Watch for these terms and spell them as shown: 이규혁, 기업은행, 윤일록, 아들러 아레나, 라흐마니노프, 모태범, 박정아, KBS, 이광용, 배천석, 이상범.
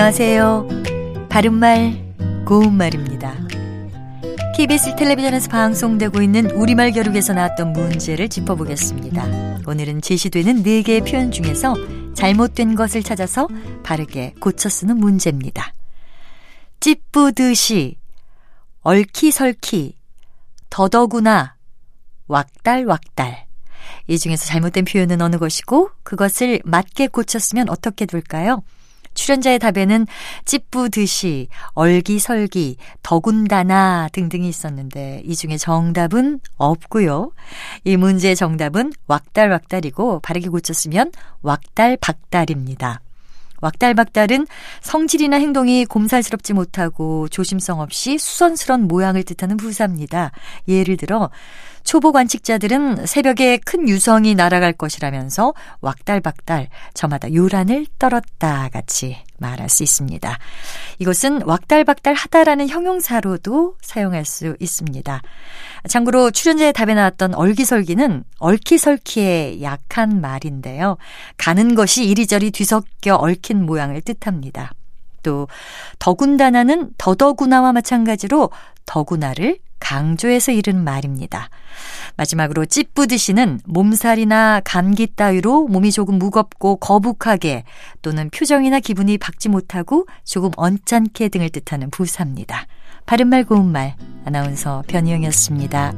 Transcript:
안녕하세요. 바른말 고운말입니다. KBS 텔레비전에서 방송되고 있는 우리말 겨루기에서 나왔던 문제를 짚어보겠습니다. 오늘은 제시되는 4개의 표현 중에서 잘못된 것을 찾아서 바르게 고쳐 쓰는 문제입니다. 찌뿌듯이, 얼키설키, 더더구나, 왁달왁달. 이 중에서 잘못된 표현은 어느 것이고 그것을 맞게 고쳤으면 어떻게 될까요? 출연자의 답에는 찌뿌듯이, 얼기설기, 더군다나 등등이 있었는데 이 중에 정답은 없고요. 이 문제의 정답은 왁달왁달이고 바르게 고쳤으면 왁달박달입니다. 왁달박달은 성질이나 행동이 곰살스럽지 못하고 조심성 없이 수선스런 모양을 뜻하는 부사입니다. 예를 들어 초보 관측자들은 새벽에 큰 유성이 날아갈 것이라면서 왁달박달 저마다 요란을 떨었다 같이 말할 수 있습니다. 이것은 왁달박달 하다라는 형용사로도 사용할 수 있습니다. 참고로 출연자의 답에 나왔던 얼기설기는 얼키설키의 약한 말인데요. 가는 것이 이리저리 뒤섞여 얽힌 모양을 뜻합니다. 또 더군다나는 더더구나와 마찬가지로 더구나를 강조해서 이른 말입니다. 마지막으로 찌뿌듯이는 몸살이나 감기 따위로 몸이 조금 무겁고 거북하게 또는 표정이나 기분이 밝지 못하고 조금 언짢게 등을 뜻하는 부사입니다. 바른말 고운말 아나운서 변희영이었습니다.